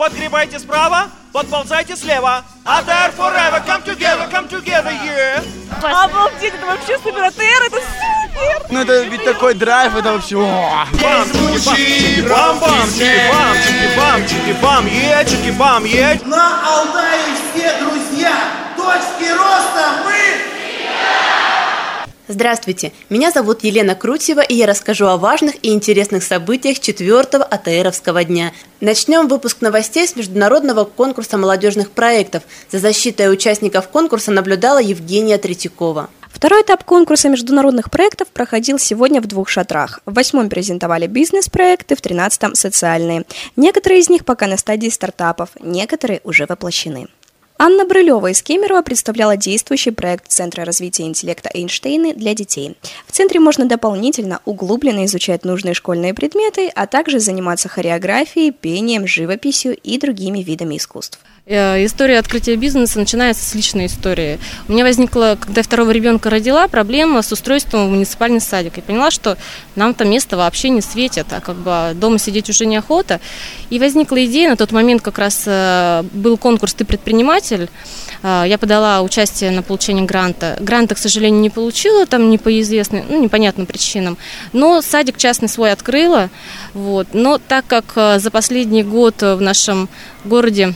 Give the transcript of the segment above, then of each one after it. Подгребайте справа, подползайте слева. А there forever, come together, yeah. Обалдеть, это вообще супер, АТР, это супер. Ну это ведь такой драйв, это вообще... Бамчики, бамчики, бамчики, бамчики, бамечики, бамечики. На Алтае все друзья, точки роста мы... Здравствуйте, меня зовут Елена Крутьева, и я расскажу о важных и интересных событиях 4-го АТРовского дня. Начнем выпуск новостей с международного конкурса молодежных проектов. За защитой участников конкурса наблюдала Евгения Третьякова. Второй этап конкурса международных проектов проходил сегодня в двух шатрах. В 8-м презентовали бизнес-проекты, в 13-м – социальные. Некоторые из них пока на стадии стартапов, некоторые уже воплощены. Анна Брылева из Кемерово представляла действующий проект Центра развития интеллекта Эйнштейна для детей. В центре можно дополнительно, углубленно изучать нужные школьные предметы, а также заниматься хореографией, пением, живописью и другими видами искусств. История открытия бизнеса начинается с личной истории. У меня возникла, когда я второго ребенка родила, проблема с устройством в муниципальный садик. Я поняла, что нам там место вообще не светит, а как бы дома сидеть уже неохота. И возникла идея, на тот момент как раз был конкурс «Ты предприниматель». Я подала участие на получение гранта. Гранта, к сожалению, не получила, там не по известным, непонятным причинам. Но садик частный свой открыла. Вот. Но так как за последний год в нашем городе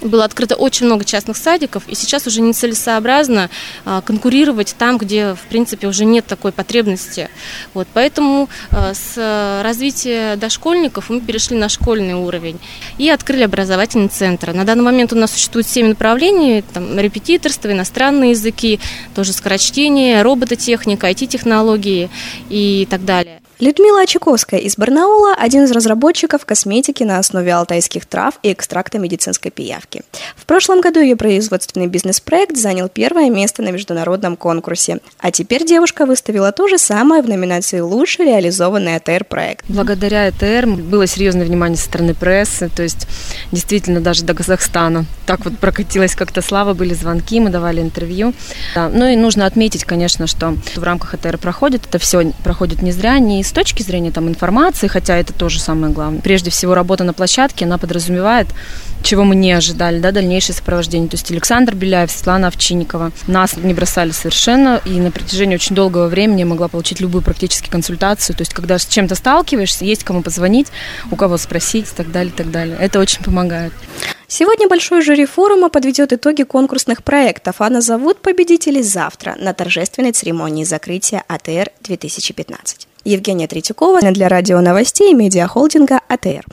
было открыто очень много частных садиков, и сейчас уже нецелесообразно конкурировать там, где, в принципе, уже нет такой потребности. Вот, поэтому с развития дошкольников мы перешли на школьный уровень и открыли образовательный центр. На данный момент у нас существует 7 направлений, там, репетиторство, иностранные языки, тоже скорочтение, робототехника, IT-технологии и так далее. Людмила Очаковская из Барнаула – один из разработчиков косметики на основе алтайских трав и экстракта медицинской пиявки. В прошлом году ее производственный бизнес-проект занял первое место на международном конкурсе. А теперь девушка выставила то же самое в номинации «Лучший реализованный АТР-проект». Благодаря АТР было серьезное внимание со стороны прессы, то есть действительно даже до Казахстана. Так вот прокатилась как-то слава, были звонки, мы давали интервью. Да. Ну и нужно отметить, конечно, что в рамках АТР проходит, это все проходит не зря, не с точки зрения там, информации, хотя это тоже самое главное. Прежде всего, работа на площадке, она подразумевает, чего мы не ожидали, да, дальнейшее сопровождение. То есть Александр Беляев, Светлана Овчинникова нас не бросали совершенно, и на протяжении очень долгого времени я могла получить любую практически консультацию. То есть когда с чем-то сталкиваешься, есть кому позвонить, у кого спросить и так далее, и так далее. Это очень помогает. Сегодня большой жюри форума подведет итоги конкурсных проектов, а назовут победителей завтра на торжественной церемонии закрытия АТР-2015. Евгения Третьякова для радио новостей и медиахолдинга АТР.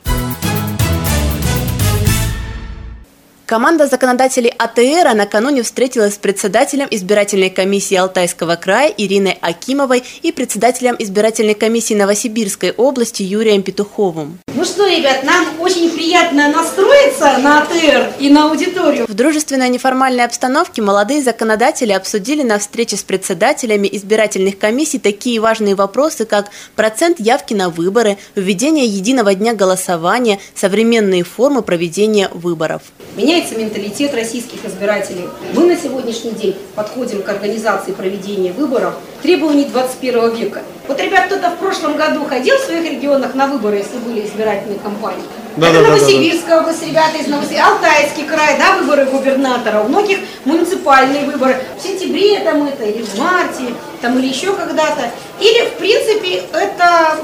Команда законодателей АТР накануне встретилась с председателем избирательной комиссии Алтайского края Ириной Акимовой и председателем избирательной комиссии Новосибирской области Юрием Петуховым. Ну что, ребят, нам очень приятно настроиться на АТР и на аудиторию. В дружественной неформальной обстановке молодые законодатели обсудили на встрече с председателями избирательных комиссий такие важные вопросы, как процент явки на выборы, введение единого дня голосования, современные формы проведения выборов. Менталитет российских избирателей. Мы на сегодняшний день подходим к организации проведения выборов требований 21 века. Вот, ребят, кто-то в прошлом году ходил в своих регионах на выборы, если были избирательные кампании. Новосибирская область, ребята из Новосибирска, Алтайский край, да, выборы губернатора, у многих муниципальные выборы. В сентябре там это, или в марте, там, или еще когда-то. Или, в принципе, это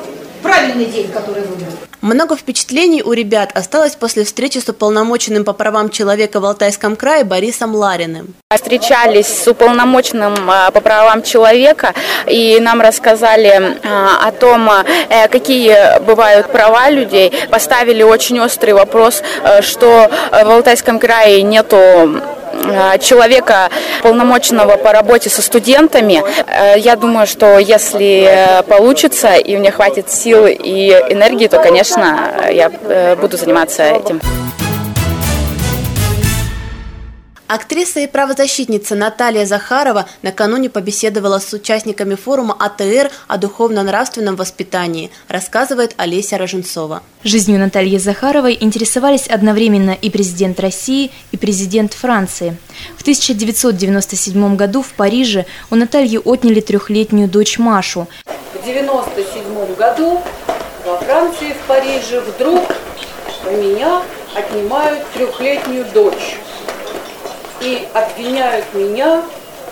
правильный день, который выбран. Много впечатлений у ребят осталось после встречи с уполномоченным по правам человека в Алтайском крае Борисом Лариным. Встречались с уполномоченным по правам человека, и нам рассказали о том, какие бывают права людей. Поставили очень острый вопрос, что в Алтайском крае нету человека, полномоченного по работе со студентами. Я думаю, что если получится и мне хватит сил и энергии, то, конечно, я буду заниматься этим. Актриса и правозащитница Наталья Захарова накануне побеседовала с участниками форума АТР о духовно-нравственном воспитании, рассказывает Олеся Роженцова. Жизнью Натальи Захаровой интересовались одновременно и президент России, и президент Франции. В 1997 году в Париже у Натальи отняли 3-летнюю дочь Машу. В 1997 году во Франции, в Париже, вдруг у меня отнимают трехлетнюю дочь и обвиняют меня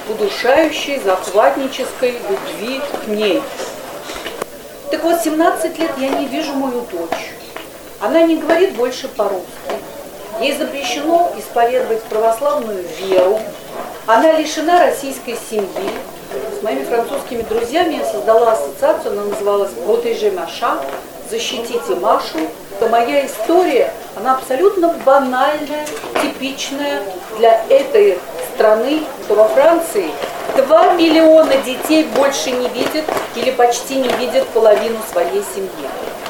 в удушающей захватнической любви к ней. Так вот, 17 лет я не вижу мою дочь. Она не говорит больше по-русски. Ей запрещено исповедовать православную веру. Она лишена российской семьи. С моими французскими друзьями я создала ассоциацию, она называлась «Протеже Маша», «Защитите Машу». Это моя история, она абсолютно банальная, типичная для этой страны, что во Франции 2 миллиона детей больше не видят или почти не видят половину своей семьи.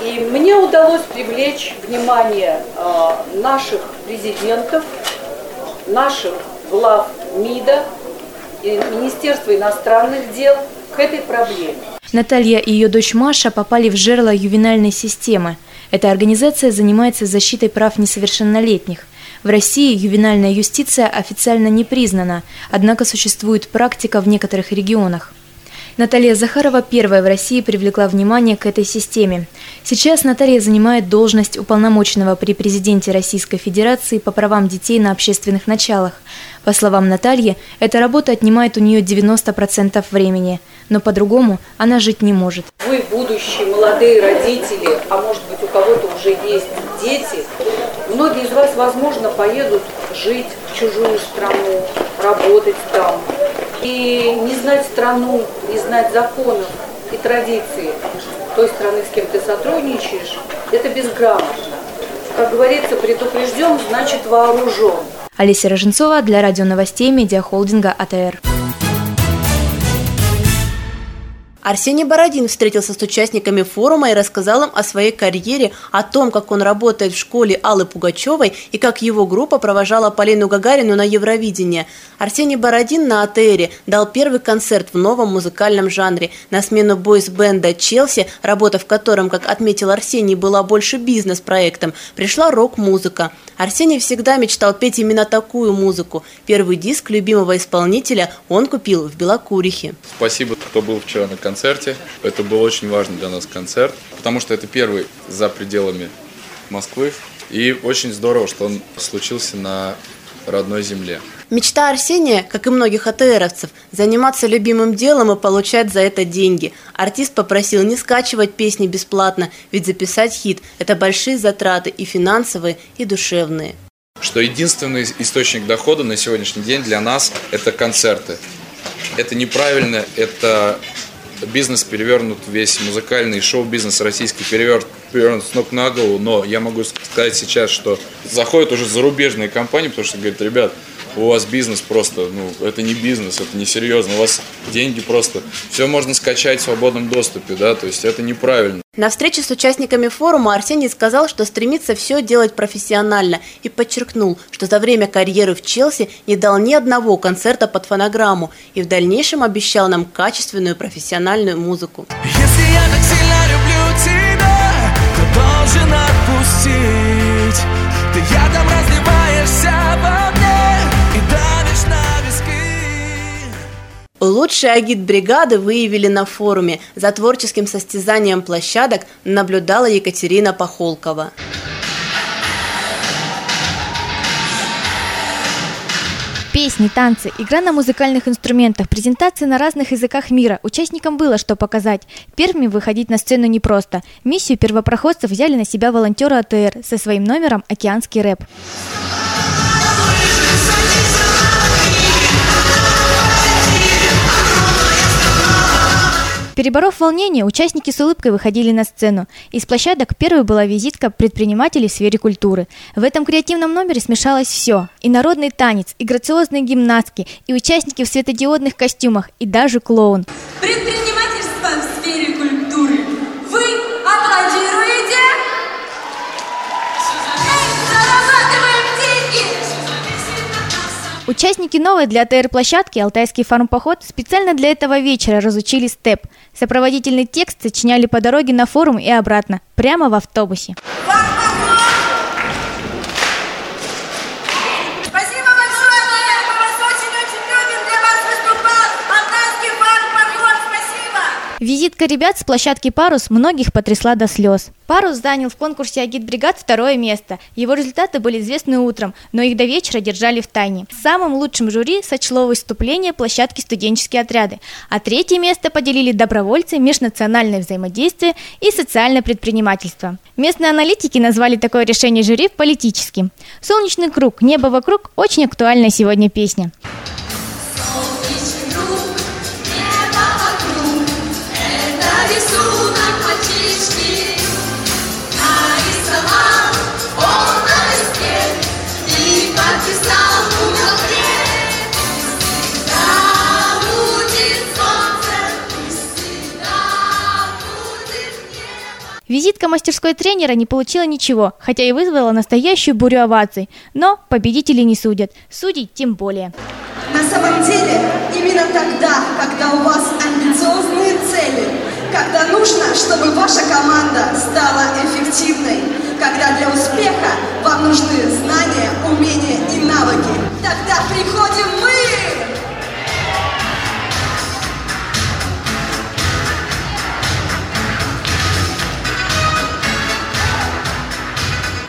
И мне удалось привлечь внимание наших президентов, наших глав МИДа и Министерства иностранных дел к этой проблеме. Наталья и ее дочь Маша попали в жерло ювенальной системы. Эта организация занимается защитой прав несовершеннолетних. В России ювенальная юстиция официально не признана, однако существует практика в некоторых регионах. Наталья Захарова первая в России привлекла внимание к этой системе. Сейчас Наталья занимает должность уполномоченного при президенте Российской Федерации по правам детей на общественных началах. По словам Натальи, эта работа отнимает у нее 90% времени, но по-другому она жить не может. Вы, будущие молодые родители, а может быть у кого-то уже есть дети, многие из вас, возможно, поедут жить в чужую страну, работать там. И не знать страну, не знать законов и традиций той страны, с кем ты сотрудничаешь, это безграмотно. Как говорится, предупрежден, значит вооружен. Олеся Роженцова для радионовостей медиахолдинга АТР. Арсений Бородин встретился с участниками форума и рассказал им о своей карьере, о том, как он работает в школе Аллы Пугачевой и как его группа провожала Полину Гагарину на Евровидении. Арсений Бородин на АТРе дал первый концерт в новом музыкальном жанре. На смену бойс-бенда «Челси», работа в котором, как отметил Арсений, была больше бизнес-проектом, пришла рок-музыка. Арсений всегда мечтал петь именно такую музыку. Первый диск любимого исполнителя он купил в Белокурихе. Спасибо, кто был вчера на концерте. Это был очень важный для нас концерт, потому что это первый за пределами Москвы. И очень здорово, что он случился на родной земле. Мечта Арсения, как и многих АТРовцев, заниматься любимым делом и получать за это деньги. Артист попросил не скачивать песни бесплатно, ведь записать хит – это большие затраты и финансовые, и душевные. Что единственный источник дохода на сегодняшний день для нас – это концерты. Это неправильно, это бизнес перевернут, весь музыкальный шоу-бизнес российский перевернут с ног на голову. Но я могу сказать сейчас, что заходят уже зарубежные компании, потому что говорят: ребят, у вас бизнес просто, это не бизнес, это не серьезно, у вас деньги просто, все можно скачать в свободном доступе, то есть это неправильно. На встрече с участниками форума Арсений сказал, что стремится все делать профессионально, и подчеркнул, что за время карьеры в «Челси» не дал ни одного концерта под фонограмму и в дальнейшем обещал нам качественную профессиональную музыку. Если я так сильно люблю тебя, то должен отпустить, ты ядом разливаешься во мне. Лучшие агитбригады выявили на форуме. За творческим состязанием площадок наблюдала Екатерина Пахолкова. Песни, танцы, игра на музыкальных инструментах, презентации на разных языках мира. Участникам было что показать. Первыми выходить на сцену непросто. Миссию первопроходцев взяли на себя волонтеры АТР со своим номером «Океанский рэп». Переборов волнение, участники с улыбкой выходили на сцену. Из площадок первой была визитка предпринимателей в сфере культуры. В этом креативном номере смешалось все. И народный танец, и грациозные гимнастки, и участники в светодиодных костюмах, и даже клоун. Предпринимательство в сфере культуры. Вы оплачиваете? Зарабатываем деньги! Участники новой для АТР-площадки «Алтайский фармпоход» специально для этого вечера разучили степ. Сопроводительный текст сочиняли по дороге на форум и обратно, прямо в автобусе. Визитка ребят с площадки «Парус» многих потрясла до слез. «Парус» занял в конкурсе агитбригад 2-е место. Его результаты были известны утром, но их до вечера держали в тайне. Самым лучшим жюри сочло выступление площадки «Студенческие отряды», а 3-е место поделили добровольцы, межнациональное взаимодействие и социальное предпринимательство. Местные аналитики назвали такое решение жюри политическим. «Солнечный круг. Небо вокруг» – очень актуальная сегодня песня. Визитка мастерской тренера не получила ничего, хотя и вызвала настоящую бурю оваций. Но победителей не судят, судей тем более. На самом деле, именно тогда, когда у вас амбициозные цели, когда нужно, чтобы ваша команда стала эффективной, когда для успеха вам нужны знания, умения и навыки, тогда приходим мы!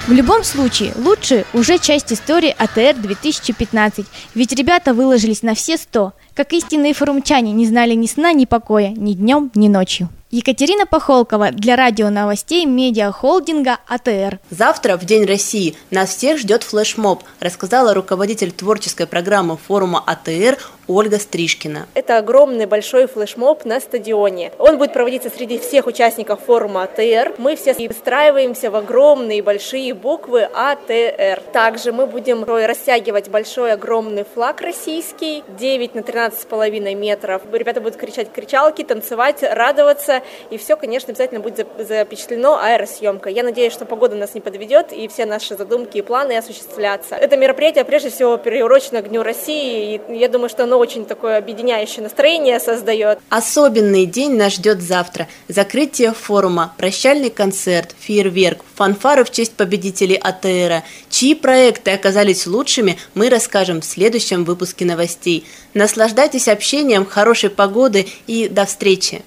В любом случае, лучше уже часть истории АТР-2015, ведь ребята выложились на все 100. Как истинные форумчане, не знали ни сна, ни покоя, ни днем, ни ночью. Екатерина Пахолкова для радионовостей медиахолдинга АТР. Завтра, в День России, нас всех ждет флешмоб, рассказала руководитель творческой программы форума АТР Ольга Стришкина. Это огромный большой флешмоб на стадионе. Он будет проводиться среди всех участников форума АТР. Мы все выстраиваемся в огромные большие буквы АТР. Также мы будем растягивать большой огромный флаг российский, 9 на 13,5 метров. Ребята будут кричать кричалки, танцевать, радоваться. И все, конечно, обязательно будет запечатлено аэросъемкой. Я надеюсь, что погода нас не подведет, и все наши задумки и планы осуществлятся. Это мероприятие, прежде всего, приурочено к Дню России, и я думаю, что оно очень такое объединяющее настроение создает. Особенный день нас ждет завтра. Закрытие форума, прощальный концерт, фейерверк, фанфары в честь победителей АТРа. Чьи проекты оказались лучшими, мы расскажем в следующем выпуске новостей. Наслаждайтесь общением, хорошей погоды и до встречи!